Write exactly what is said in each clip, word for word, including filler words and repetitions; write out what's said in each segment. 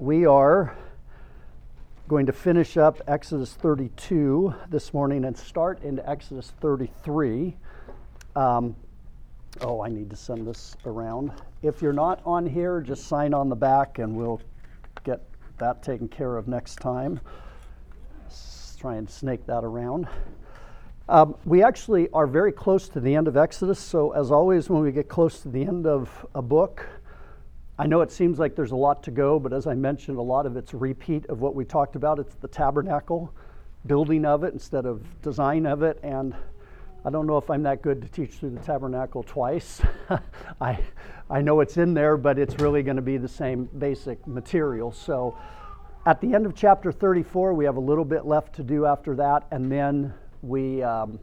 We are going to finish up Exodus thirty-two this morning and start into Exodus thirty-three. Um, oh, I need to send this around. If you're not on here, just sign on the back and we'll get that taken care of next time. Let's try and snake that around. Um, we actually are very close to the end of Exodus, so as always, when we get close to the end of a book, I know it seems like there's a lot to go, but as I mentioned, a lot of it's repeat of what we talked about. It's the tabernacle, building of it instead of design of it, and I don't know if I'm that good to teach through the tabernacle twice. I I know it's in there, but it's really going to be the same basic material. So at the end of chapter thirty-four, we have a little bit left to do after that, and then We, um,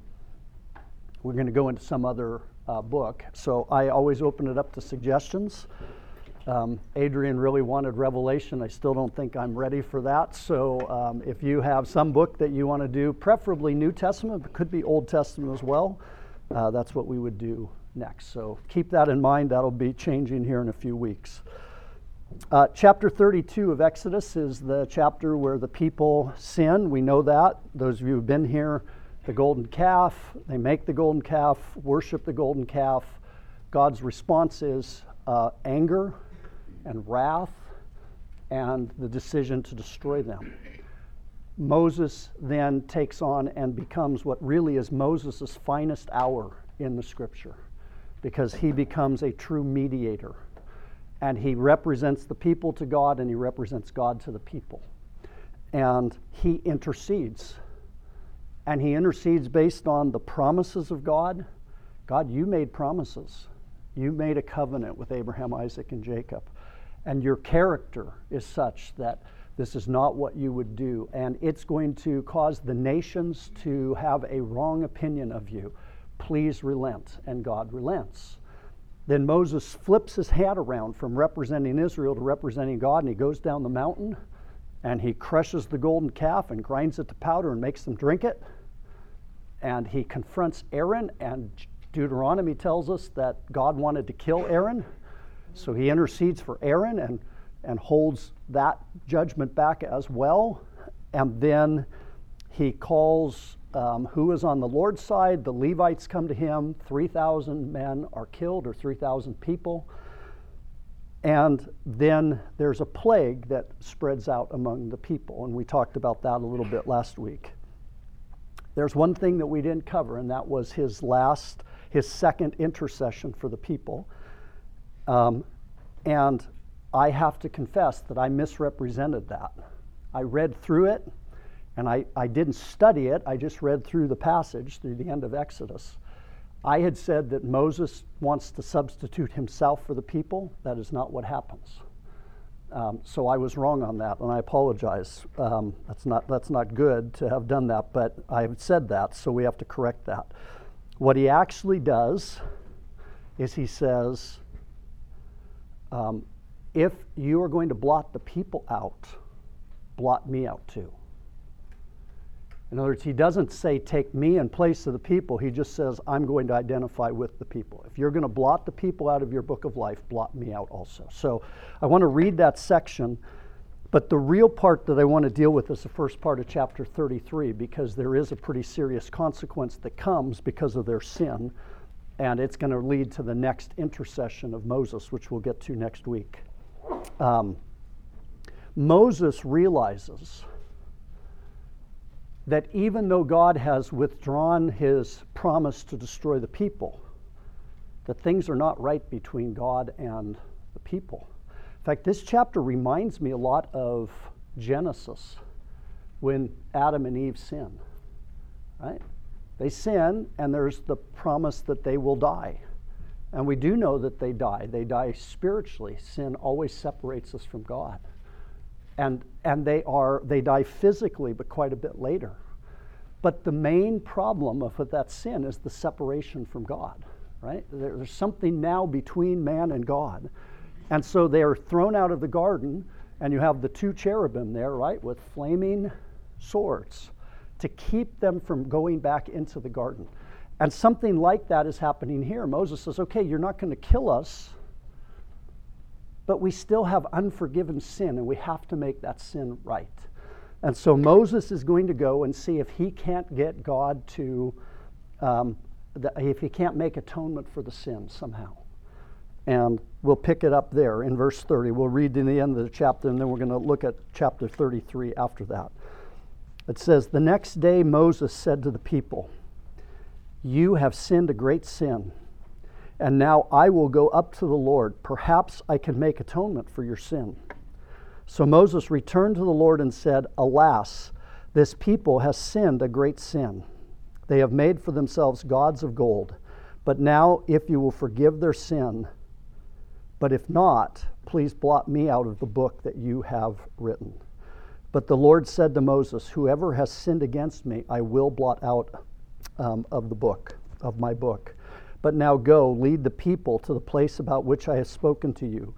we're going to go into some other uh, book. So I always open it up to suggestions. Um, Adrian really wanted Revelation. I still don't think I'm ready for that. So um, if you have some book that you want to do, preferably New Testament, but could be Old Testament as well, uh, that's what we would do next. So keep that in mind. That'll be changing here in a few weeks. Uh, chapter thirty-two of Exodus is the chapter where the people sin. We know that. Those of you who have been here, the golden calf, they make the golden calf, worship the golden calf. God's response is uh, anger and wrath and the decision to destroy them. Moses then takes on and becomes what really is Moses' finest hour in the scripture, because he becomes a true mediator and he represents the people to God and he represents God to the people. And he intercedes. And he intercedes based on the promises of God. God, you made promises. You made a covenant with Abraham, Isaac, and Jacob. And your character is such that this is not what you would do. And it's going to cause the nations to have a wrong opinion of you. Please relent. And God relents. Then Moses flips his hat around from representing Israel to representing God, and he goes down the mountain and he crushes the golden calf and grinds it to powder and makes them drink it. And he confronts Aaron, and Deuteronomy tells us that God wanted to kill Aaron. So he intercedes for Aaron and, and holds that judgment back as well. And then he calls um, who is on the Lord's side. The Levites come to him. three thousand men are killed, or three thousand people. And then there's a plague that spreads out among the people, and we talked about that a little bit last week. There's one thing that we didn't cover, and that was his last, his second intercession for the people. Um, and I have to confess that I misrepresented that. I read through it, and I, I didn't study it. I just read through the passage through the end of Exodus. I had said that Moses wants to substitute himself for the people. That is not what happens. Um, so I was wrong on that, and I apologize. Um, that's not that's not good to have done that, but I have said that, so we have to correct that. What he actually does is he says, um, if you are going to blot the people out, blot me out too. In other words, he doesn't say, take me in place of the people. He just says, I'm going to identify with the people. If you're going to blot the people out of your book of life, blot me out also. So I want to read that section, but the real part that I want to deal with is the first part of chapter thirty-three, because there is a pretty serious consequence that comes because of their sin, and it's going to lead to the next intercession of Moses, which we'll get to next week. Um, Moses realizes that even though God has withdrawn his promise to destroy the people, that things are not right between God and the people. In fact, this chapter reminds me a lot of Genesis, when Adam and Eve sin, right? They sin, and there's the promise that they will die. And we do know that they die. They die spiritually. Sin always separates us from God. And and they are they die physically, but quite a bit later. But the main problem of that sin is the separation from God, right? There, there's something now between man and God. And so they are thrown out of the garden, and you have the two cherubim there, right, with flaming swords to keep them from going back into the garden. And something like that is happening here. Moses says, okay, you're not going to kill us, but we still have unforgiven sin, and we have to make that sin right. And so Moses is going to go and see if he can't get God to, um, the, if he can't make atonement for the sin somehow. And we'll pick it up there in verse thirty. We'll read in the end of the chapter, and then we're going to look at chapter thirty-three after that. It says, "The next day Moses said to the people, 'You have sinned a great sin, and now I will go up to the Lord. Perhaps I can make atonement for your sin.' So Moses returned to the Lord and said, 'Alas, this people has sinned a great sin. They have made for themselves gods of gold. But now if you will forgive their sin, but if not, please blot me out of the book that you have written.' But the Lord said to Moses, 'Whoever has sinned against me, I will blot out um, of the book, of my book. But now go, lead the people to the place about which I have spoken to you.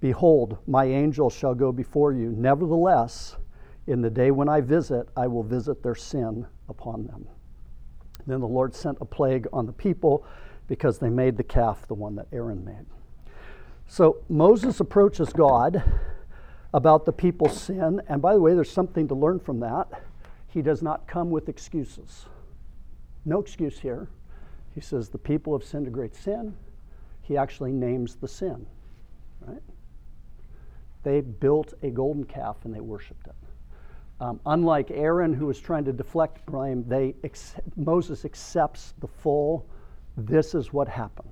Behold, my angel shall go before you. Nevertheless, in the day when I visit, I will visit their sin upon them.' Then the Lord sent a plague on the people because they made the calf, the one that Aaron made." So Moses approaches God about the people's sin. And by the way, there's something to learn from that. He does not come with excuses. No excuse here. He says the people have sinned a great sin. He actually names the sin, right? They built a golden calf and they worshiped it. Um, unlike Aaron, who was trying to deflect blame, they ex- Moses accepts the full, this is what happened.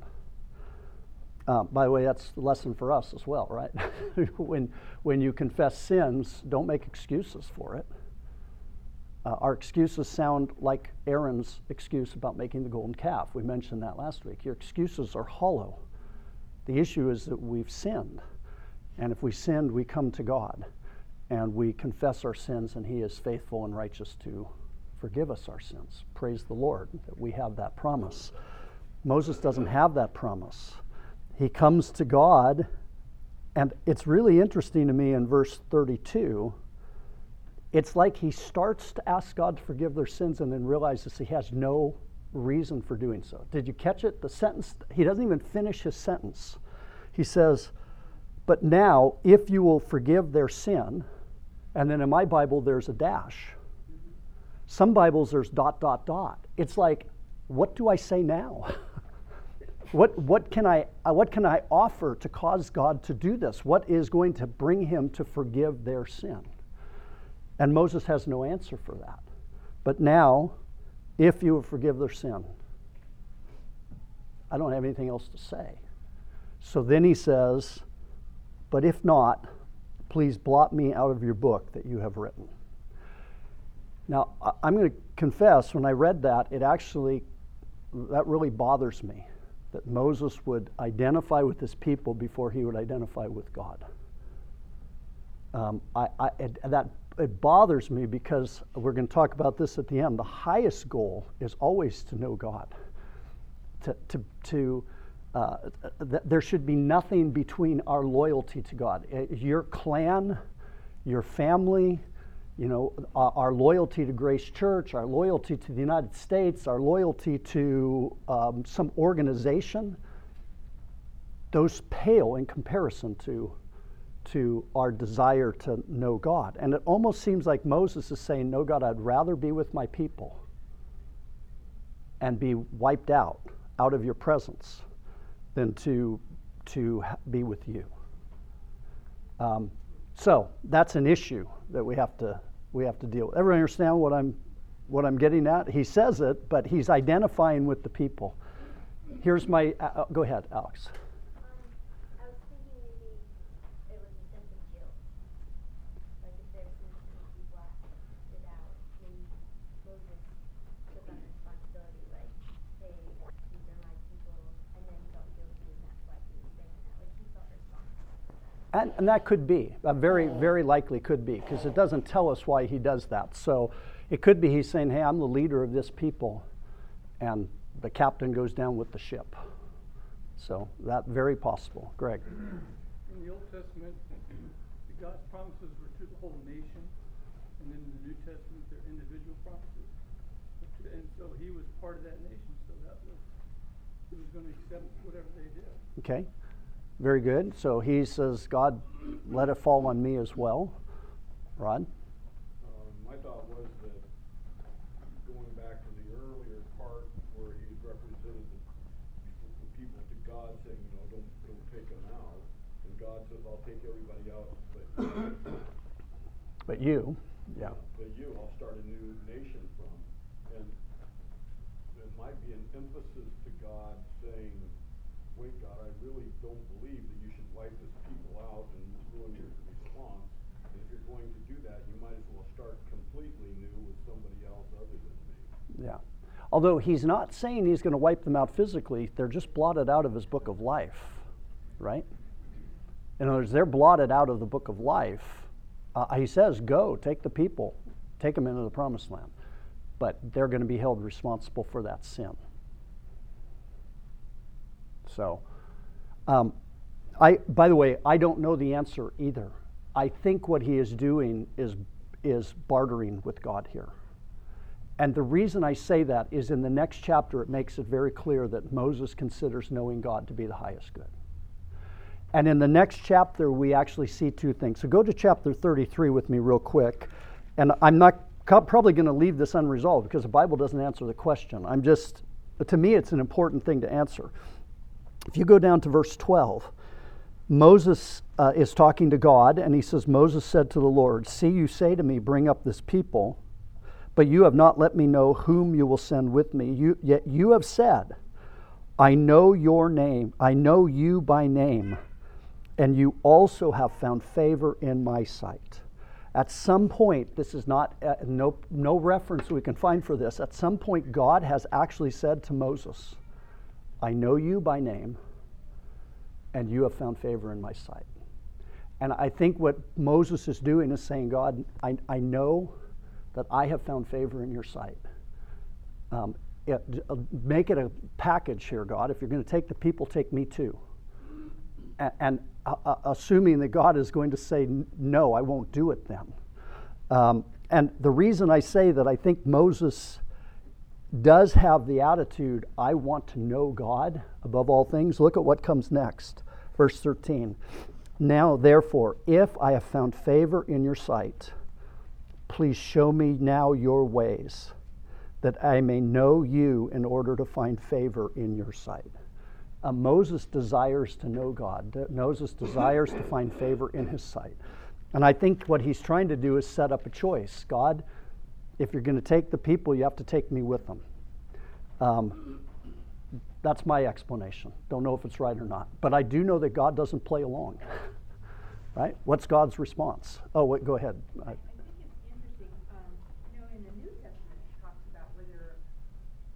Um, by the way, that's the lesson for us as well, right? when when you confess sins, don't make excuses for it. Uh, our excuses sound like Aaron's excuse about making the golden calf. We mentioned that last week. Your excuses are hollow. The issue is that we've sinned. And if we sinned, we come to God. And we confess our sins, and He is faithful and righteous to forgive us our sins. Praise the Lord that we have that promise. Moses doesn't have that promise. He comes to God, and it's really interesting to me in verse thirty-two. It's like he starts to ask God to forgive their sins and then realizes he has no reason for doing so. Did you catch it? The sentence, he doesn't even finish his sentence. He says, "But now, if you will forgive their sin," and then in my Bible, there's a dash. Some Bibles, there's dot, dot, dot. It's like, what do I say now? What what can I what can I offer to cause God to do this? What is going to bring him to forgive their sin? And Moses has no answer for that. But now, if you will forgive their sin, I don't have anything else to say. So then he says, "But if not, please blot me out of your book that you have written." Now, I'm going to confess, when I read that, it actually, that really bothers me, that Moses would identify with his people before he would identify with God. Um, I, I, it, that, it bothers me because we're going to talk about this at the end. The highest goal is always to know God. To, to, to uh, th- there should be nothing between our loyalty to God. Your clan, your family, you know, our loyalty to Grace Church, our loyalty to the United States, our loyalty to um, some organization, those pale in comparison to, to our desire to know God. And it almost seems like Moses is saying, no, God, I'd rather be with my people and be wiped out, out of your presence, than to, to be with you. Um, So that's an issue that we have to we have to deal with. Everyone understand what I'm what I'm getting at? He says it, but he's identifying with the people. Here's my uh, go ahead, Alex. Um, I was thinking maybe it was a sense of guilt, like if there was something to be blasted out, maybe Moses took on responsibility, like they these are my people, and then felt guilty, and that's why he was saying that, like he felt responsible for that. And, and that could be, uh, very, very likely could be, because it doesn't tell us why he does that. So it could be he's saying, hey, I'm the leader of this people, and the captain goes down with the ship. So that's very possible. Greg. In the Old Testament, the God's promises were to the whole nation, and then in the New Testament, they're individual promises. And so he was part of that nation, so that was, he was going to accept whatever they did. Okay. Very good. So he says, God, let it fall on me as well. Rod? Uh, my thought was that going back to the earlier part where he represented the, the people to God, saying, you know, don't, don't take them out. And God says, I'll take everybody out. But, but you, yeah. But you, I'll start a new nation from. And there might be an emphasis to God saying, wait, God, I really don't believe that you should wipe this people out and ruin your response. And if you're going to do that, you might as well start completely new with somebody else other than me. Yeah. Although he's not saying he's going to wipe them out physically, they're just blotted out of his book of life, right? In other words, they're blotted out of the book of life. Uh, he says, go, take the people, take them into the promised land. But they're going to be held responsible for that sin. So, um, I. By the way, I don't know the answer either. I think what he is doing is is bartering with God here. And the reason I say that is in the next chapter, it makes it very clear that Moses considers knowing God to be the highest good. And in the next chapter, we actually see two things. So go to chapter thirty-three with me real quick. And I'm not probably going to leave this unresolved because the Bible doesn't answer the question. I'm just, to me, it's an important thing to answer. If you go down to verse twelve, Moses uh, is talking to God, and he says, Moses said to the Lord, see, you say to me, bring up this people, but you have not let me know whom you will send with me. You, yet you have said, I know your name, I know you by name, and you also have found favor in my sight. At some point, this is not, uh, no, no reference we can find for this. At some point, God has actually said to Moses, I know you by name, and you have found favor in my sight. And I think what Moses is doing is saying, God, I, I know that I have found favor in your sight. Um, it, uh, make it a package here, God. If you're going to take the people, take me too. And, and uh, assuming that God is going to say, no, I won't do it then. Um, and the reason I say that I think Moses does have the attitude, I want to know God above all things. Look at what comes next. Verse thirteen. Now, therefore, if I have found favor in your sight, please show me now your ways, that I may know you in order to find favor in your sight. Uh, Moses desires to know God. Moses desires to find favor in his sight. And I think what he's trying to do is set up a choice. God, if you're going to take the people, you have to take me with them. Um, that's my explanation. Don't know if it's right or not. But I do know that God doesn't play along. Right? What's God's response? Oh, wait, go ahead. I, I think it's interesting. Um, you know, in the New Testament, it talks about whether,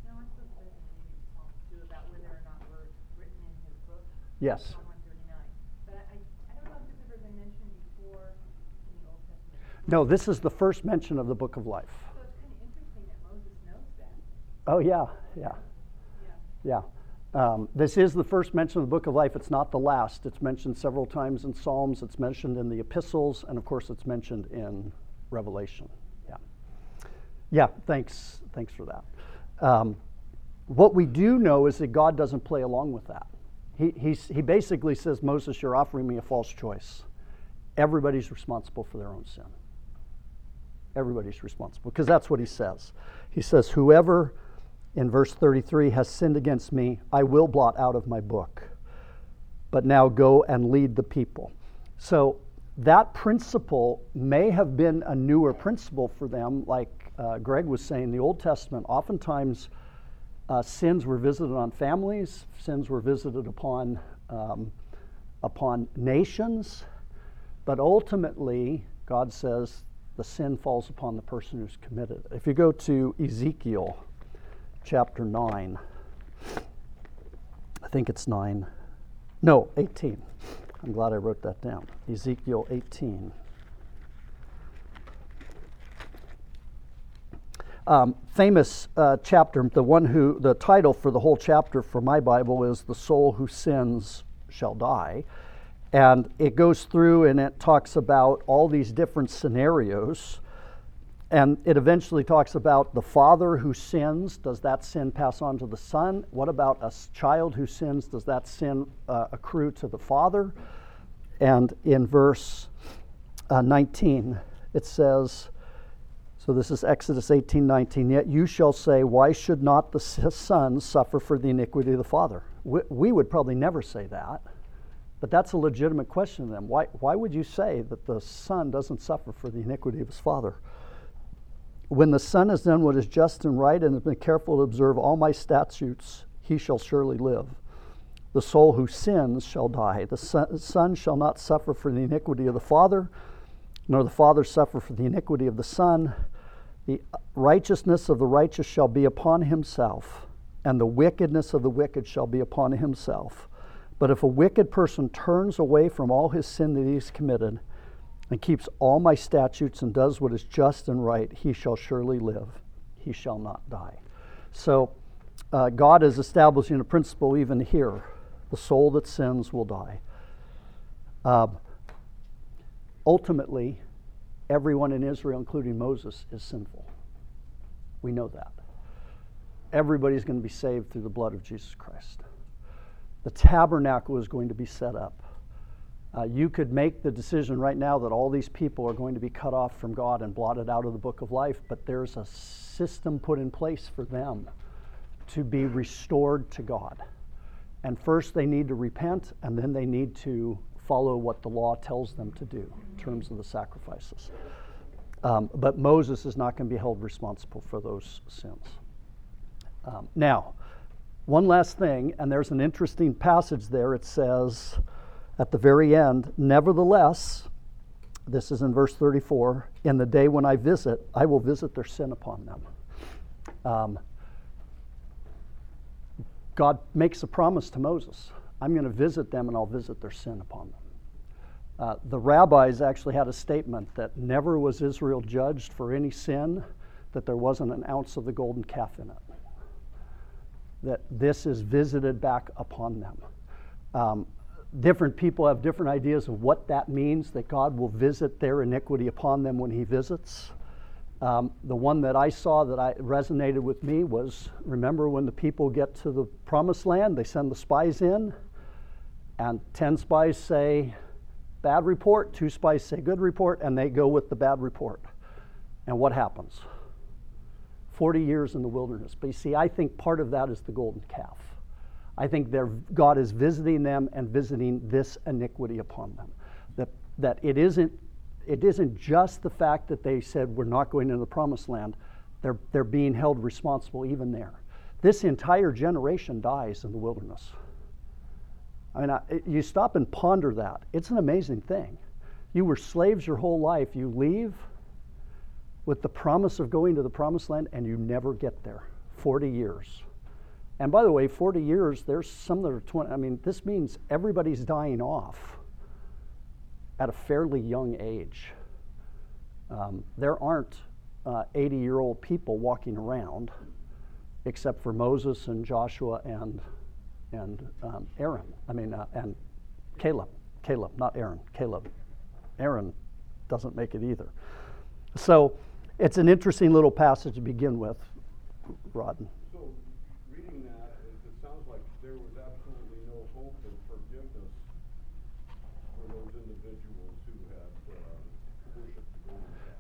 no one says that in Psalms too, about whether or not we're written in his book. Yes. No, this is the first mention of the book of life. So it's kind of interesting that Moses knows that. Oh, yeah, yeah, yeah. yeah. Um, this is the first mention of the book of life. It's not the last. It's mentioned several times in Psalms. It's mentioned in the epistles. And, of course, it's mentioned in Revelation. Yeah, yeah, thanks. Thanks for that. Um, what we do know is that God doesn't play along with that. He, he's, he basically says, Moses, you're offering me a false choice. Everybody's responsible for their own sin. Everybody's responsible, because that's what he says. He says, whoever, in verse thirty-three, has sinned against me, I will blot out of my book. But now go and lead the people. So that principle may have been a newer principle for them. Like uh, Greg was saying, the Old Testament, oftentimes uh, sins were visited on families, sins were visited upon, um, upon nations, but ultimately, God says, the sin falls upon the person who's committed. If you go to Ezekiel chapter nine, I think it's nine. No, eighteen. I'm glad I wrote that down. Ezekiel eighteen. Um, famous uh, chapter, the one who, the title for the whole chapter for my Bible is The Soul Who Sins Shall Die. And it goes through and it talks about all these different scenarios And it eventually talks about the father who sins. Does that sin pass on to the son? What about a child who sins? Does that sin uh, accrue to the father? And in verse uh, nineteen, it says, so this is Exodus eighteen nineteen, yet you shall say, why should not the son suffer for the iniquity of the father? We, we would probably never say that, but that's a legitimate question to them. Why, why would you say that the son doesn't suffer for the iniquity of his father? When the son has done what is just and right and has been careful to observe all my statutes, he shall surely live. The soul who sins shall die. The son shall not suffer for the iniquity of the father, nor the father suffer for the iniquity of the son. The righteousness of the righteous shall be upon himself, and the wickedness of the wicked shall be upon himself. But if a wicked person turns away from all his sin that he has committed, and keeps all my statutes and does what is just and right, he shall surely live. He shall not die. So uh, God is establishing a principle even here. The soul that sins will die. Uh, ultimately, everyone in Israel, including Moses, is sinful. We know that. Everybody's going to be saved through the blood of Jesus Christ. The tabernacle is going to be set up. Uh, you could make the decision right now that all these people are going to be cut off from God and blotted out of the book of life, but there's a system put in place for them to be restored to God. And first they need to repent, and then they need to follow what the law tells them to do in terms of the sacrifices. Um, but Moses is not going to be held responsible for those sins. Um, now, one last thing, and there's an interesting passage there. It says, at the very end, nevertheless, this is in verse thirty-four, in the day when I visit, I will visit their sin upon them. Um, God makes a promise to Moses. I'm going to visit them and I'll visit their sin upon them. Uh, the rabbis actually had a statement that never was Israel judged for any sin, that there wasn't an ounce of the golden calf in it. That this is visited back upon them. Um, Different people have different ideas of what that means, that God will visit their iniquity upon them when he visits. Um, the one that I saw that I resonated with me was, remember when the people get to the promised land, they send the spies in, and ten spies say bad report, two spies say good report, and they go with the bad report. And what happens? forty years in the wilderness. But you see, I think part of that is the golden calf. I think God is visiting them and visiting this iniquity upon them. That that it isn't it isn't just the fact that they said we're not going into the promised land. They're they're being held responsible even there. This entire generation dies in the wilderness. I mean, I, you stop and ponder that. It's an amazing thing. You were slaves your whole life. You leave with the promise of going to the promised land, and you never get there. forty years. And by the way, forty years, there's some that are twenty. I mean, this means everybody's dying off at a fairly young age. Um, there aren't uh, eighty-year-old people walking around, except for Moses and Joshua and and um, Aaron. I mean, uh, and Caleb. Caleb, not Aaron. Caleb. Aaron doesn't make it either. So it's an interesting little passage to begin with, Rodden.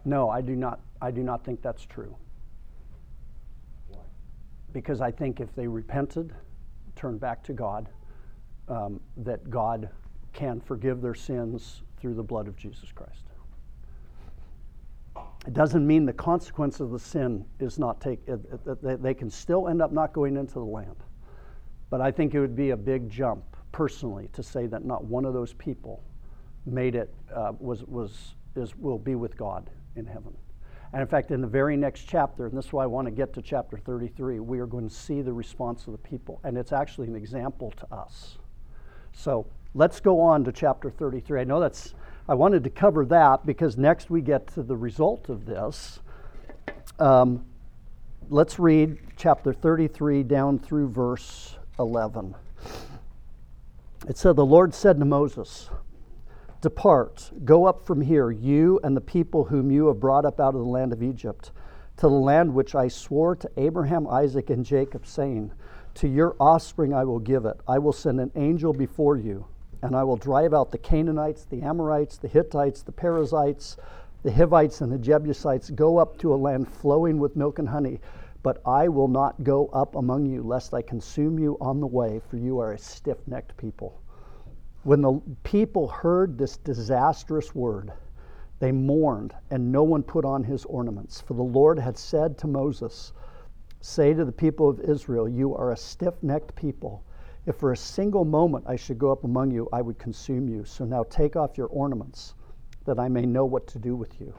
No, I do not. I do not think that's true. Why? Because I think if they repented, turned back to God, um, that God can forgive their sins through the blood of Jesus Christ. It doesn't mean the consequence of the sin is not take. It, it, it, they can still end up not going into the land. But I think it would be a big jump, personally, to say that not one of those people made it. Uh, was was is will be with God in heaven. And in fact, in the very next chapter, and this is why I want to get to chapter thirty-three, we are going to see the response of the people, and it's actually an example to us. So let's go on to chapter thirty-three. I know that's, I wanted to cover that because next we get to the result of this. Um, let's read chapter thirty-three down through verse eleven. It said, the Lord said to Moses, Depart, go up from here, you and the people whom you have brought up out of the land of Egypt, to the land which I swore to Abraham, Isaac, and Jacob, saying, to your offspring I will give it. I will send an angel before you, and I will drive out the Canaanites, the Amorites, the Hittites, the Perizzites, the Hivites, and the Jebusites. Go up to a land flowing with milk and honey, but I will not go up among you, lest I consume you on the way, for you are a stiff-necked people. When the people heard this disastrous word, they mourned, and no one put on his ornaments. For the Lord had said to Moses, say to the people of Israel, you are a stiff-necked people. If for a single moment I should go up among you, I would consume you. So now take off your ornaments, that I may know what to do with you.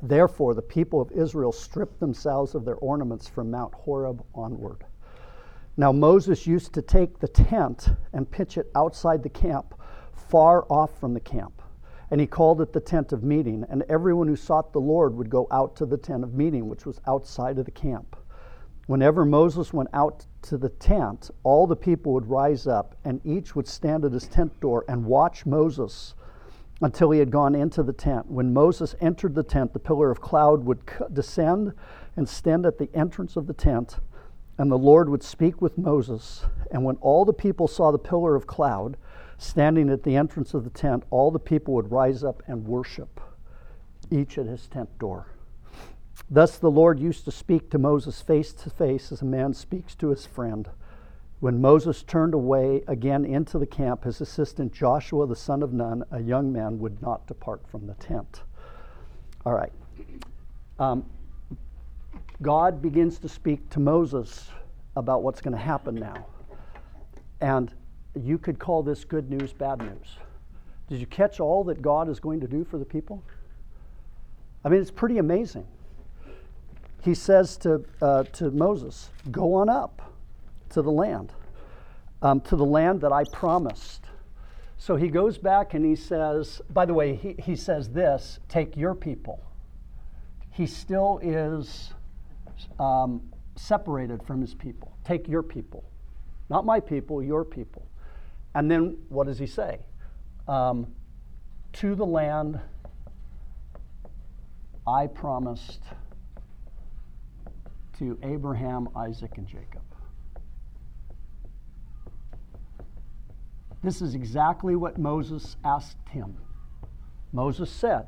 Therefore, the people of Israel stripped themselves of their ornaments from Mount Horeb onward. Now Moses used to take the tent and pitch it outside the camp, far off from the camp. And he called it the tent of meeting, and everyone who sought the Lord would go out to the tent of meeting, which was outside of the camp. Whenever Moses went out to the tent, all the people would rise up, and each would stand at his tent door and watch Moses until he had gone into the tent. When Moses entered the tent, the pillar of cloud would descend and stand at the entrance of the tent, and the Lord would speak with Moses. And when all the people saw the pillar of cloud standing at the entrance of the tent, all the people would rise up and worship, each at his tent door. Thus the Lord used to speak to Moses face to face as a man speaks to his friend. When Moses turned away again into the camp, his assistant Joshua, the son of Nun, a young man, would not depart from the tent. All right. Um, God begins to speak to Moses about what's going to happen now. And you could call this good news, bad news. Did you catch all that God is going to do for the people? I mean, it's pretty amazing. He says to uh, to Moses, go on up to the land, um, to the land that I promised. So he goes back and he says, by the way, he, he says this, take your people. He still is um, separated from his people. Take your people. Not my people, your people. And then what does he say? Um, to the land I promised to Abraham, Isaac, and Jacob. This is exactly what Moses asked him. Moses said,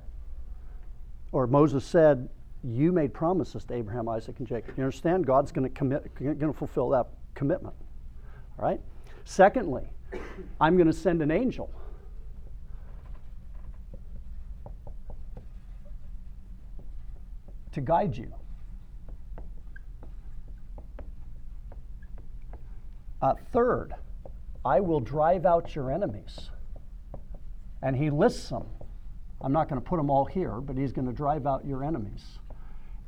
or Moses said, you made promises to Abraham, Isaac, and Jacob. You understand? God's going to commit, going to fulfill that commitment. All right? Secondly, I'm going to send an angel. To guide you. Uh, third, I will drive out your enemies. And he lists them. I'm not going to put them all here, but he's going to drive out your enemies.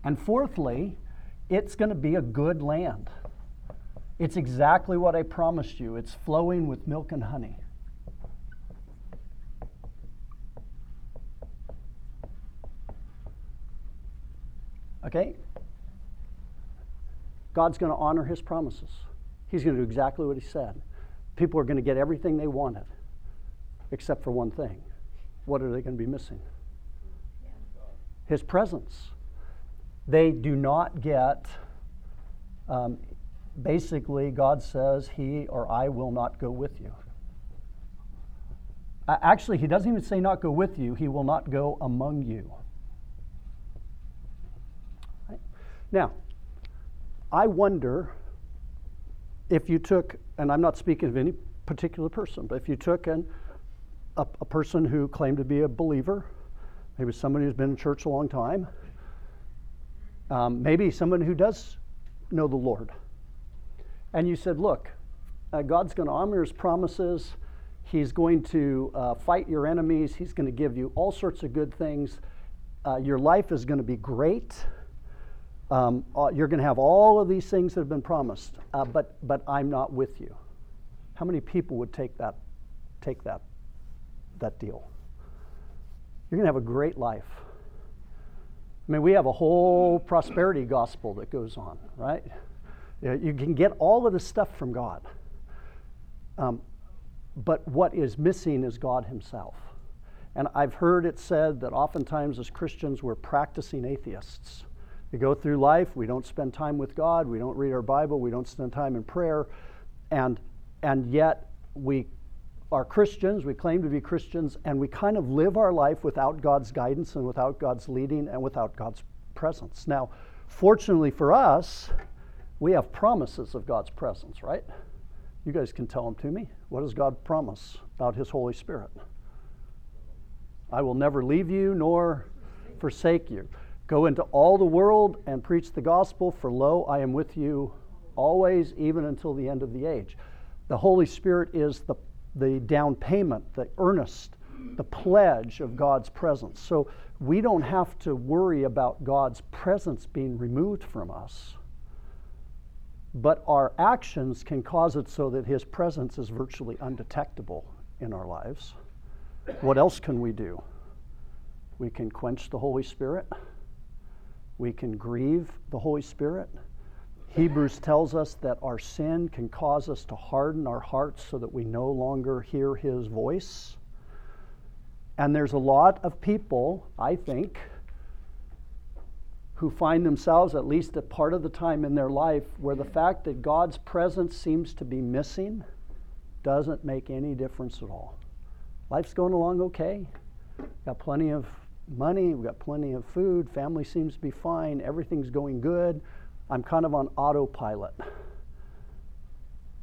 And fourthly, it's going to be a good land. It's exactly what I promised you. It's flowing with milk and honey. Okay? God's going to honor his promises. He's going to do exactly what he said. People are going to get everything they wanted, except for one thing. What are they going to be missing? His presence. They do not get, um, basically, God says, he or I will not go with you. Uh, actually, he doesn't even say not go with you. He will not go among you. Right? Now, I wonder if you took, and I'm not speaking of any particular person, but if you took an, a, a person who claimed to be a believer, maybe somebody who's been in church a long time, um, maybe someone who does know the Lord, and you said, look, uh, God's going to honor his promises, he's going to uh, fight your enemies, he's going to give you all sorts of good things, uh, your life is going to be great. Um, you're going to have all of these things that have been promised, uh, but but I'm not with you. How many people would take that take that that deal? You're going to have a great life. I mean, we have a whole prosperity gospel that goes on, right? You know, you can get all of this stuff from God, um, but what is missing is God himself. And I've heard it said that oftentimes as Christians, we're practicing atheists. We go through life, we don't spend time with God, we don't read our Bible, we don't spend time in prayer, and and yet we are Christians, we claim to be Christians, and we kind of live our life without God's guidance and without God's leading and without God's presence. Now, fortunately for us, we have promises of God's presence, right? You guys can tell them to me. What does God promise about His Holy Spirit? I will never leave you nor forsake you. Go into all the world and preach the gospel, for lo, I am with you always, even until the end of the age. The Holy Spirit is the the down payment, the earnest, the pledge of God's presence. So we don't have to worry about God's presence being removed from us, but our actions can cause it so that His presence is virtually undetectable in our lives. What else can we do? We can quench the Holy Spirit. We can grieve the Holy Spirit. Hebrews tells us that our sin can cause us to harden our hearts so that we no longer hear His voice. And there's a lot of people, I think, who find themselves, at least at part of the time in their life, where the fact that God's presence seems to be missing doesn't make any difference at all. Life's going along okay. Got plenty of money, we've got plenty of food, family seems to be fine, everything's going good. I'm kind of on autopilot,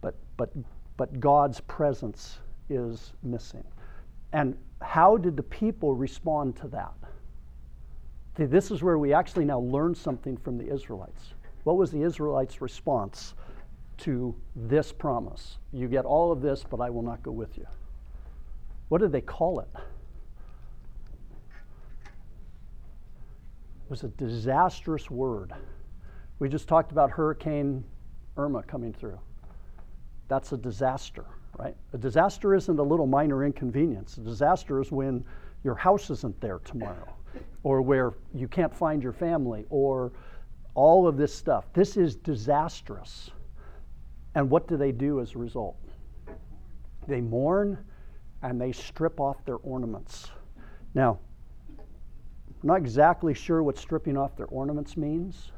but but but God's presence is missing. And how did the people respond to that? See, this is where we actually now learn something from the Israelites. What was the Israelites' response to this promise? You get all of this, but I will not go with you. What did they call it? It was a disastrous word. We just talked about Hurricane Irma coming through. That's a disaster, right? A disaster isn't a little minor inconvenience. A disaster is when your house isn't there tomorrow, or where you can't find your family, or all of this stuff. This is disastrous. And what do they do as a result? They mourn and they strip off their ornaments. Now, I'm not exactly sure what stripping off their ornaments means,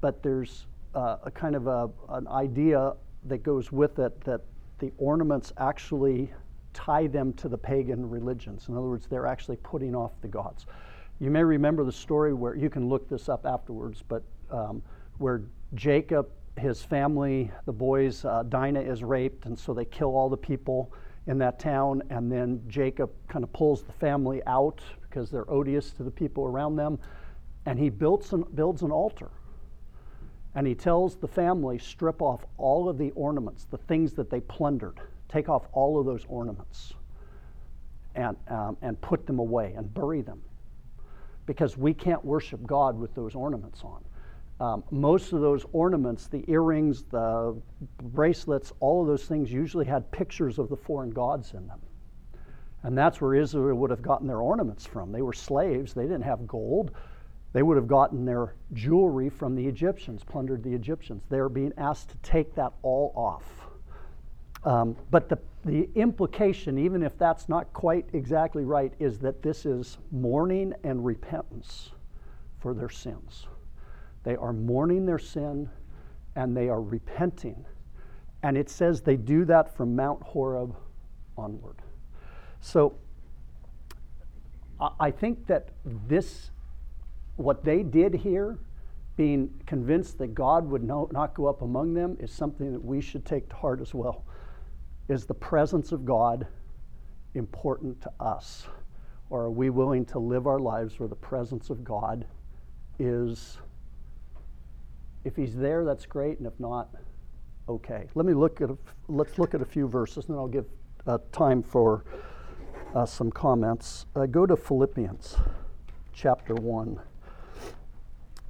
but there's uh, a kind of a, an idea that goes with it that the ornaments actually tie them to the pagan religions. In other words, they're actually putting off the gods. You may remember the story where, you can look this up afterwards, but um, where Jacob, his family, the boys, uh, Dinah is raped, and so they kill all the people in that town, and then Jacob kind of pulls the family out because they're odious to the people around them, and he builds an, builds an altar. And he tells the family, strip off all of the ornaments, the things that they plundered. Take off all of those ornaments and um, and put them away and bury them, because we can't worship God with those ornaments on. Um, most of those ornaments, the earrings, the bracelets, all of those things usually had pictures of the foreign gods in them. And that's where Israel would have gotten their ornaments from. They were slaves. They didn't have gold. They would have gotten their jewelry from the Egyptians, plundered the Egyptians. They're being asked to take that all off. Um, but the, the implication, even if that's not quite exactly right, is that this is mourning and repentance for their sins. They are mourning their sin and they are repenting. And it says they do that from Mount Horeb onward. So I, I think that this what they did here, being convinced that God would no, not go up among them, is something that we should take to heart as well. Is the presence of God important to us? Or are we willing to live our lives where the presence of God is, if He's there, that's great, and if not, okay. Let me look at, a, let's look at a few verses, and then I'll give uh, time for uh, some comments. Uh, go to Philippians chapter one.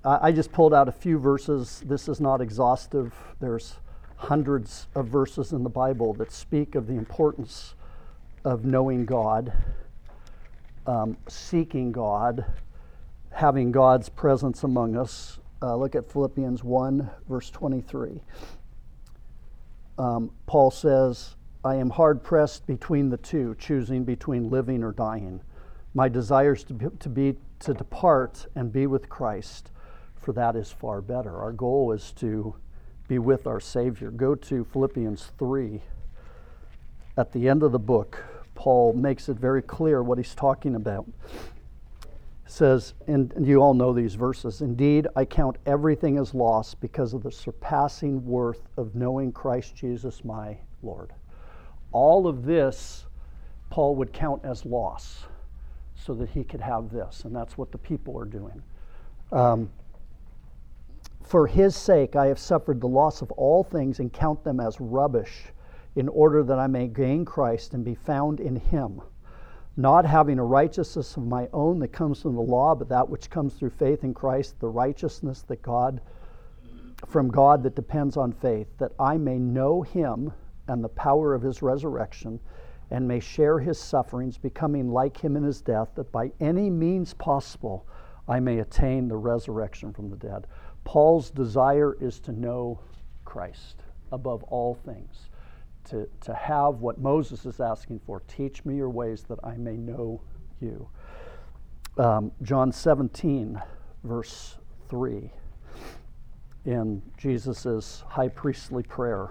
I just pulled out a few verses. This is not exhaustive. There's hundreds of verses in the Bible that speak of the importance of knowing God, um, seeking God, having God's presence among us. Uh, look at Philippians one, verse twenty-three. Um, Paul says, I am hard pressed between the two, choosing between living or dying. My desires to be, to be to depart and be with Christ, for that is far better. Our goal is to be with our Savior. Go to Philippians three. At the end of the book, Paul makes it very clear what he's talking about. It says, and you all know these verses, "Indeed, I count everything as loss because of the surpassing worth of knowing Christ Jesus my Lord." All of this, Paul would count as loss so that he could have this, and that's what the people are doing. Um, "For his sake I have suffered the loss of all things and count them as rubbish, in order that I may gain Christ and be found in him, not having a righteousness of my own that comes from the law, but that which comes through faith in Christ, the righteousness that God, from God that depends on faith, that I may know him and the power of his resurrection, and may share his sufferings, becoming like him in his death, that by any means possible I may attain the resurrection from the dead." Paul's desire is to know Christ above all things. To, to have what Moses is asking for, "Teach me your ways that I may know you." Um, John seventeen, verse three, in Jesus' high priestly prayer.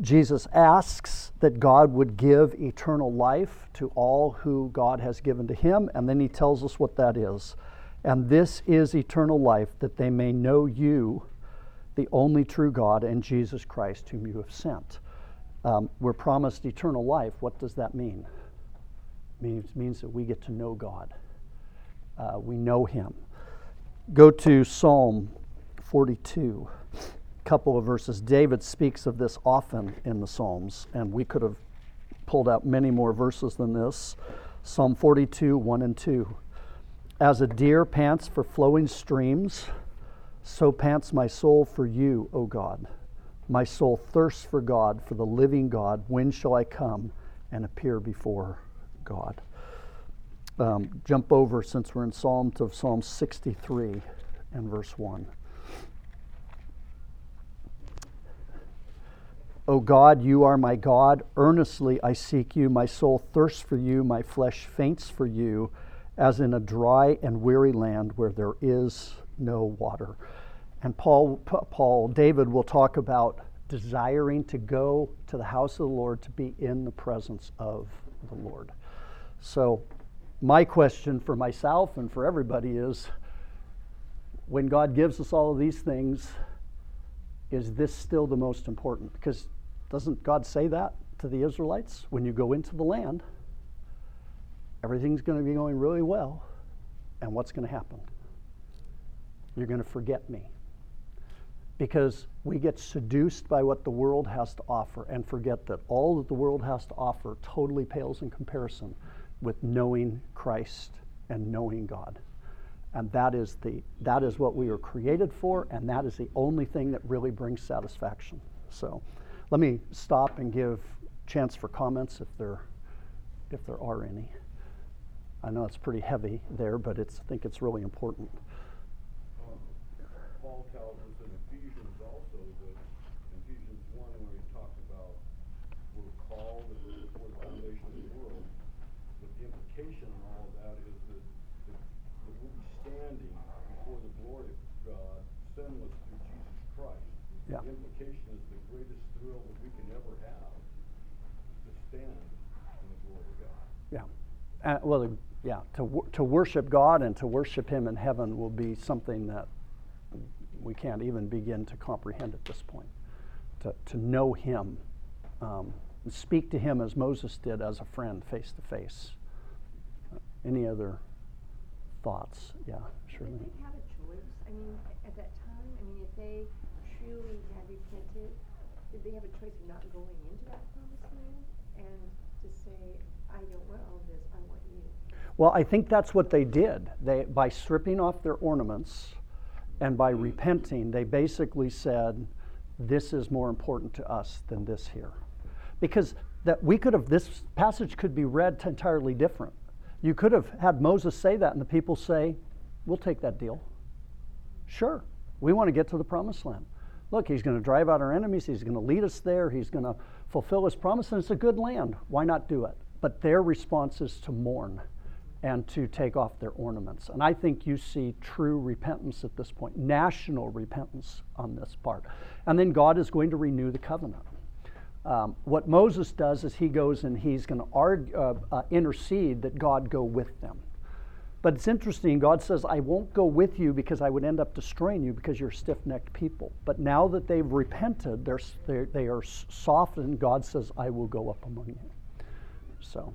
Jesus asks that God would give eternal life to all who God has given to him, and then he tells us what that is. "And this is eternal life, that they may know you, the only true God, and Jesus Christ, whom you have sent." Um, we're promised eternal life. What does that mean? It means, means that we get to know God. Uh, we know him. Go to Psalm forty-two, a couple of verses. David speaks of this often in the Psalms, and we could have pulled out many more verses than this. Psalm forty-two, one and two. "As a deer pants for flowing streams, so pants my soul for you, O God. My soul thirsts for God, for the living God. When shall I come and appear before God?" Um, jump over, since we're in Psalm, to Psalm sixty-three and verse one. "O God, you are my God. Earnestly I seek you. My soul thirsts for you. My flesh faints for you, as in a dry and weary land where there is no water." And Paul, Paul, David will talk about desiring to go to the house of the Lord, to be in the presence of the Lord. So my question for myself and for everybody is, when God gives us all of these things, is this still the most important? Because doesn't God say that to the Israelites? When you go into the land, everything's going to be going really well, and what's going to happen? You're going to forget me. Because we get seduced by what the world has to offer and forget that all that the world has to offer totally pales in comparison with knowing Christ and knowing God. And that is the that is what we were created for, and that is the only thing that really brings satisfaction. So let me stop and give chance for comments if there if there are any. I know it's pretty heavy there, but it's, I think it's really important. Um, Paul tells us in Ephesians also, that in Ephesians one, where he talks about we're called and we're before the foundation of the world, but the implication of all of that is that, that, that we're standing before the glory of God, sinless through Jesus Christ. Yeah. The implication is the greatest thrill that we can ever have, to stand in the glory of God. Yeah. Uh, well, yeah, to to worship God and to worship him in heaven will be something that we can't even begin to comprehend at this point. To to know him, um, and speak to him as Moses did, as a friend, face to face. Any other thoughts? Yeah, surely. Did they have a choice? I mean, at that time, I mean, if they truly had repented, did they have a choice of not going into that promised land and to say, "I don't want all this, I want you"? Well, I think that's what they did. They, by stripping off their ornaments and by repenting, they basically said, "This is more important to us than this here." Because that we could have, this passage could be read entirely different. You could have had Moses say that and the people say, "We'll take that deal. Sure, we want to get to the promised land. Look, he's going to drive out our enemies, he's going to lead us there, he's going to fulfill his promise, and it's a good land. Why not do it? But their response is to mourn and to take off their ornaments. And I think you see true repentance at this point, national repentance on this part. And then God is going to renew the covenant. Um, what Moses does is he goes and he's going to argue, uh, uh, intercede that God go with them. But it's interesting, God says, I won't go with you because I would end up destroying you because you're stiff-necked people. But now that they've repented, they're, they're, they are softened, God says, I will go up among you. So,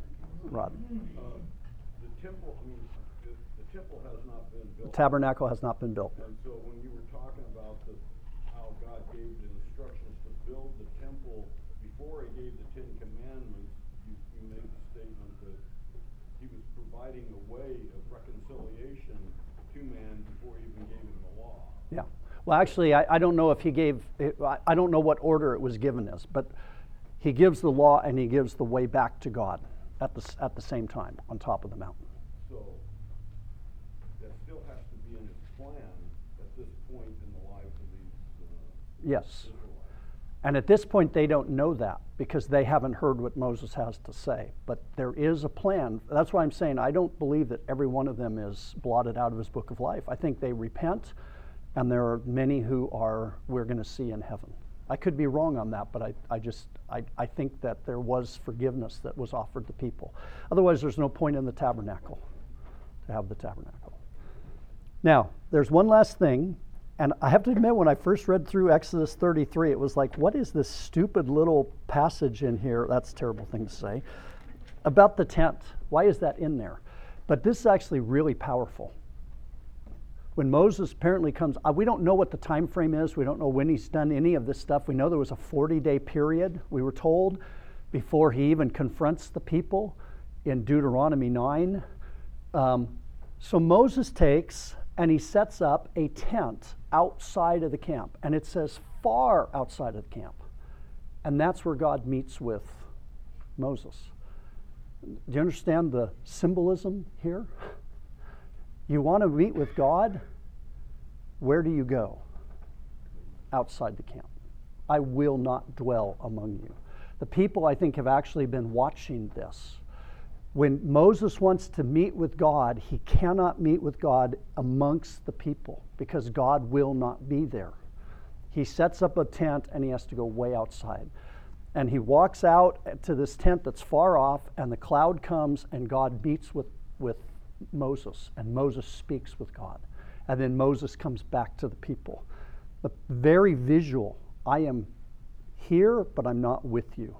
Rodden. Uh, the temple, I mean, the, the temple has not been built. The tabernacle has not been built. And so when you were talking about the, how God gave the instructions to build the temple before he gave the Ten Commandments, you, you made the statement that he was providing a way of reconciliation to man before he even gave him the law. Yeah. Well, actually, I, I don't know if he gave, it, I, I don't know what order it was given as, but he gives the law and he gives the way back to God at the at the same time on top of the mountain. So that still has to be in his plan at this point in the lives of these. Uh, yes. And at this point, they don't know that because they haven't heard what Moses has to say. But there is a plan. That's why I'm saying I don't believe that every one of them is blotted out of his book of life. I think they repent, and there are many who are we're going to see in heaven. I could be wrong on that, but I, I just I, I think that there was forgiveness that was offered to people. Otherwise, there's no point in the tabernacle to have the tabernacle. Now, there's one last thing. And I have to admit, when I first read through Exodus thirty-three, it was like, what is this stupid little passage in here? That's a terrible thing to say. About the tent. Why is that in there? But this is actually really powerful. When Moses apparently comes, we don't know what the time frame is. We don't know when he's done any of this stuff. We know there was a forty-day period, we were told, before he even confronts the people in Deuteronomy nine. Um, so Moses takes... and he sets up a tent outside of the camp. And it says far outside of the camp. And that's where God meets with Moses. Do you understand the symbolism here? You want to meet with God? Where do you go? Outside the camp. I will not dwell among you. The people, I think, have actually been watching this. When Moses wants to meet with God, he cannot meet with God amongst the people because God will not be there. He sets up a tent and he has to go way outside. And he walks out to this tent that's far off, and the cloud comes and God meets with, with Moses, and Moses speaks with God. And then Moses comes back to the people. The very visual, I am here, but I'm not with you.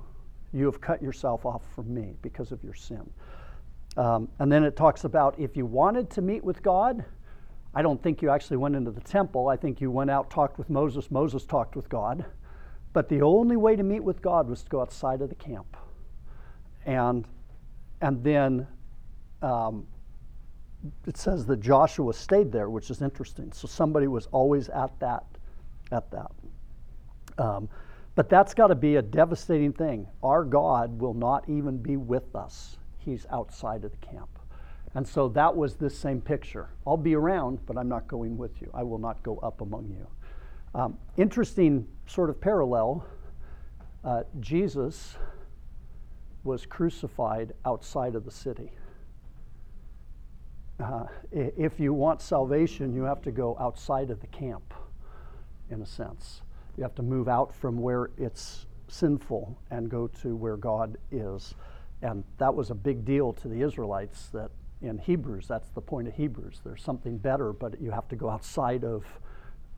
You have cut yourself off from me because of your sin. Um, and then it talks about if you wanted to meet with God, I don't think you actually went into the temple. I think you went out, talked with Moses. Moses talked with God. But the only way to meet with God was to go outside of the camp. And, and then um, it says that Joshua stayed there, which is interesting. So somebody was always at that. At that. Um, But that's got to be a devastating thing. Our God will not even be with us. He's outside of the camp. And so that was this same picture. I'll be around, but I'm not going with you. I will not go up among you. Um, interesting sort of parallel. Uh, Jesus was crucified outside of the city. Uh, if you want salvation, you have to go outside of the camp, in a sense. You have to move out from where it's sinful and go to where God is. And that was a big deal to the Israelites, that in Hebrews, that's the point of Hebrews. There's something better, but you have to go outside of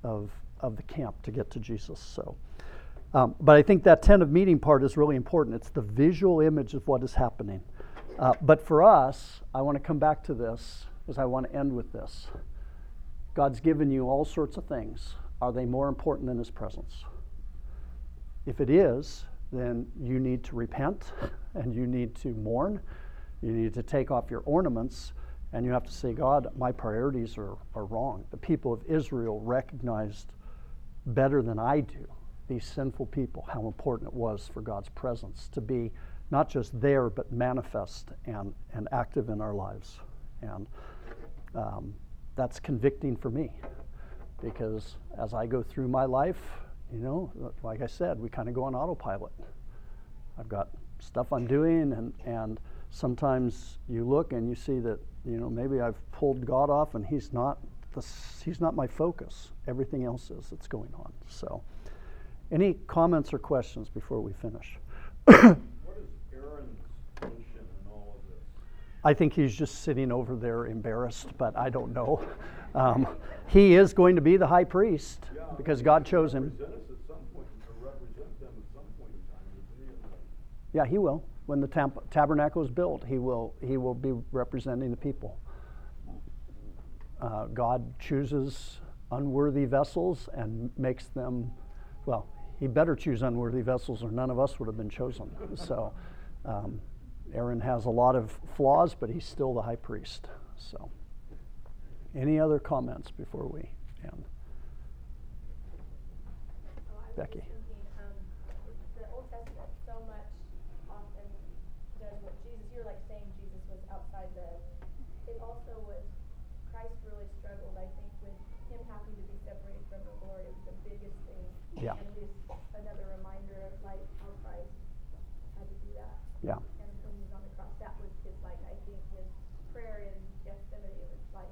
of, of the camp to get to Jesus. So, um, but I think that tent of meeting part is really important. It's the visual image of what is happening. Uh, but for us, I want to come back to this because I want to end with this. God's given you all sorts of things. Are they more important than his presence? If it is, then you need to repent and you need to mourn. You need to take off your ornaments and you have to say, God, my priorities are, are wrong. The people of Israel recognized better than I do, these sinful people, how important it was for God's presence to be not just there, but manifest and, and active in our lives. And um, that's convicting for me. Because as I go through my life, you know, like I said, we kind of go on autopilot. I've got stuff I'm doing, and, and sometimes you look and you see that, you know, maybe I've pulled God off and he's not the, he's not my focus. Everything else is that's going on. So any comments or questions before we finish? What is Aaron's function in all of this? I think he's just sitting over there embarrassed, but I don't know. Um, he is going to be the high priest yeah, because God chose him. Yeah, he will. When the tab- tabernacle is built, he will he will be representing the people. Uh, God chooses unworthy vessels and makes them, well, he better choose unworthy vessels or none of us would have been chosen. So um, Aaron has a lot of flaws, but he's still the high priest. So any other comments before we end? Oh, Becky. Yeah. And just another reminder of like how Christ had to do that. Yeah. And when he was on the cross, that was his like I think with prayer in Gethsemane, it was like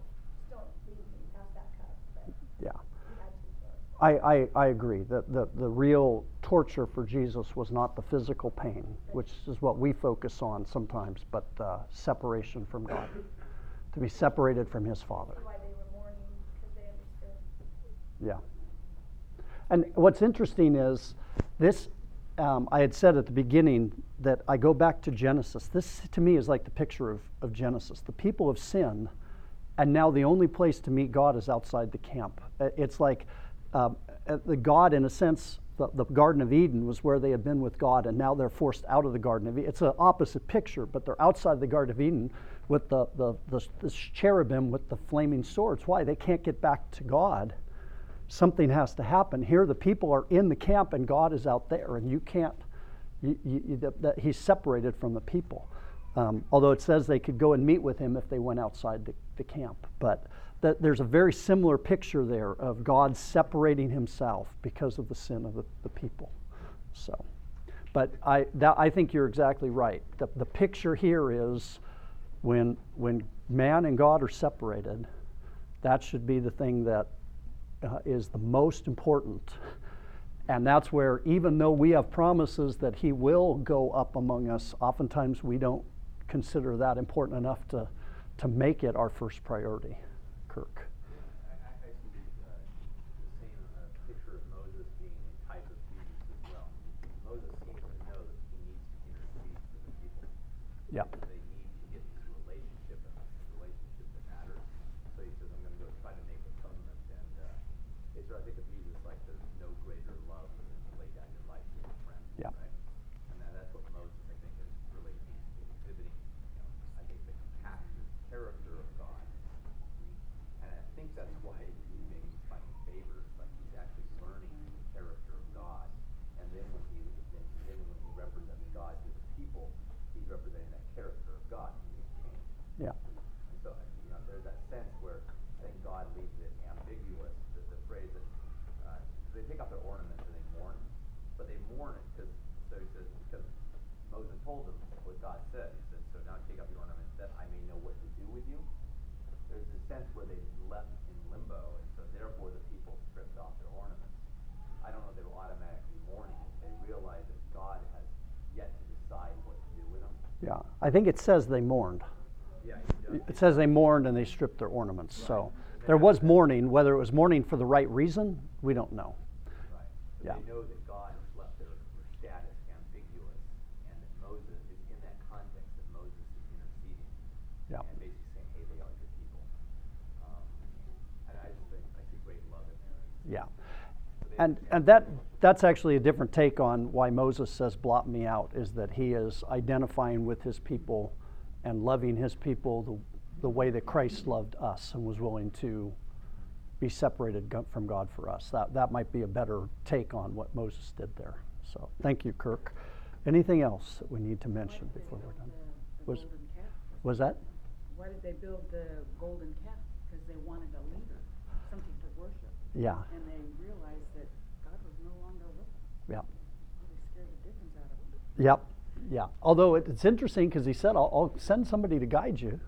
just don't leave me past that cup. But yeah. He had to do it. I, I, I agree that the, the real torture for Jesus was not the physical pain, which is what we focus on sometimes, but the separation from God, to be separated from his Father. That's why they were mourning, because they understood. Yeah. And what's interesting is this, um, I had said at the beginning that I go back to Genesis. This, to me, is like the picture of, of Genesis. The people have sinned, and now the only place to meet God is outside the camp. It's like uh, the God, in a sense, the, the Garden of Eden was where they had been with God, and now they're forced out of the Garden of Eden. It's an opposite picture, but they're outside the Garden of Eden with the, the, the, the cherubim with the flaming swords. Why? They can't get back to God. Something has to happen. Here the people are in the camp and God is out there, and you can't, you, you, that, that he's separated from the people. Um, although it says they could go and meet with him if they went outside the, the camp. But that, there's a very similar picture there of God separating himself because of the sin of the, the people. So, but I that, I think you're exactly right. The, the picture here is when when man and God are separated, that should be the thing that Uh, is the most important. And that's where, even though we have promises that he will go up among us, oftentimes we don't consider that important enough to to make it our first priority. Kirk. I, I see uh, the same uh, picture of Moses being a type of Jesus as well. Moses seems to know that he needs to intercede for the people. Yeah. They need to get this relationship, and that's the relationship that matters. So he says, I'm going to go try to make a covenant. And uh, So I think of Jesus like there's no greater love than to lay down your life for your friend. Yeah. Right? And that, that's what Moses, I think, is really exhibiting. You know, I think the compassionate character of God. And I think that's why he's maybe finding favor, like he's actually learning the character of God. And then when he then, then when he represents God to the people, he's representing that character of God. Yeah. And so you know, there's that sense where I think God leaves it ambiguous. Phrase that uh, they take off their ornaments and they mourn, but they mourn it because so he says because Moses told them what God said. He said, "So now take off your ornaments that I may know what to do with you." There's a sense where they left in limbo, and so therefore the people stripped off their ornaments. I don't know if they were automatically mourning; they realized that God has yet to decide what to do with them. Yeah, I think it says they mourned. Yeah, it says they mourned and they stripped their ornaments. Right. So. There was mourning. Whether it was mourning for the right reason, we don't know. Right. So yeah. They know that God has left their status ambiguous, and that Moses is in that context that Moses is interceding. Yeah. And basically saying, hey, they are your people. Um, and I just think I see great love in there. Yeah. So and and that that's actually a different take on why Moses says, blot me out, is that he is identifying with his people and loving his people the the way that Christ loved us and was willing to be separated from God for us. That that might be a better take on what Moses did there. So thank you, Kirk. Anything else that we need to mention before we're done? The, the was, was that? Why did they build the golden calf? Because they wanted a leader, something to worship. Yeah. And they realized that God was no longer with them. Yeah. Well, they scared the dickens out of them. Yep. Yeah, although it, it's interesting because he said, I'll, I'll send somebody to guide you.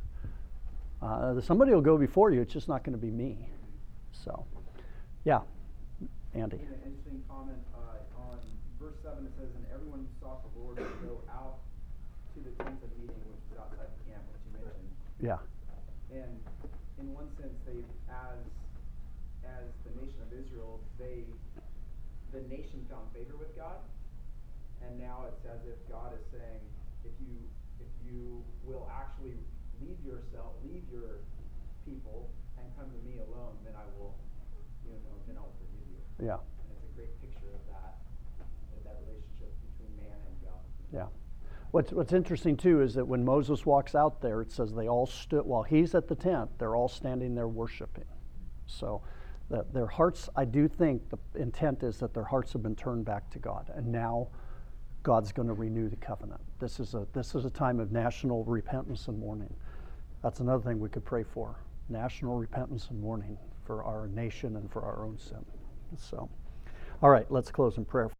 Uh, somebody will go before you. It's just not going to be me. So, yeah, Andy. An interesting comment uh, on verse seven. It says, "And everyone who sought the Lord would go out to the tent of meeting, which was outside the camp," which you mentioned. Yeah. And in one sense, they, as as the nation of Israel, they the nation found favor with God. And now it's as if God is saying, if you if you will actually leave yourself, leave your people, and come to me alone, then I will, you know, then I'll forgive you. Yeah. And it's a great picture of that, of that relationship between man and God. Yeah. What's What's interesting too is that when Moses walks out there, it says they all stood while he's at the tent. They're all standing there worshiping. So. The, their hearts, I do think the intent is that their hearts have been turned back to God, and now God's going to renew the covenant. This is a this is a time of national repentance and mourning. That's another thing we could pray for: national repentance and mourning for our nation and for our own sin. So, all right, let's close in prayer.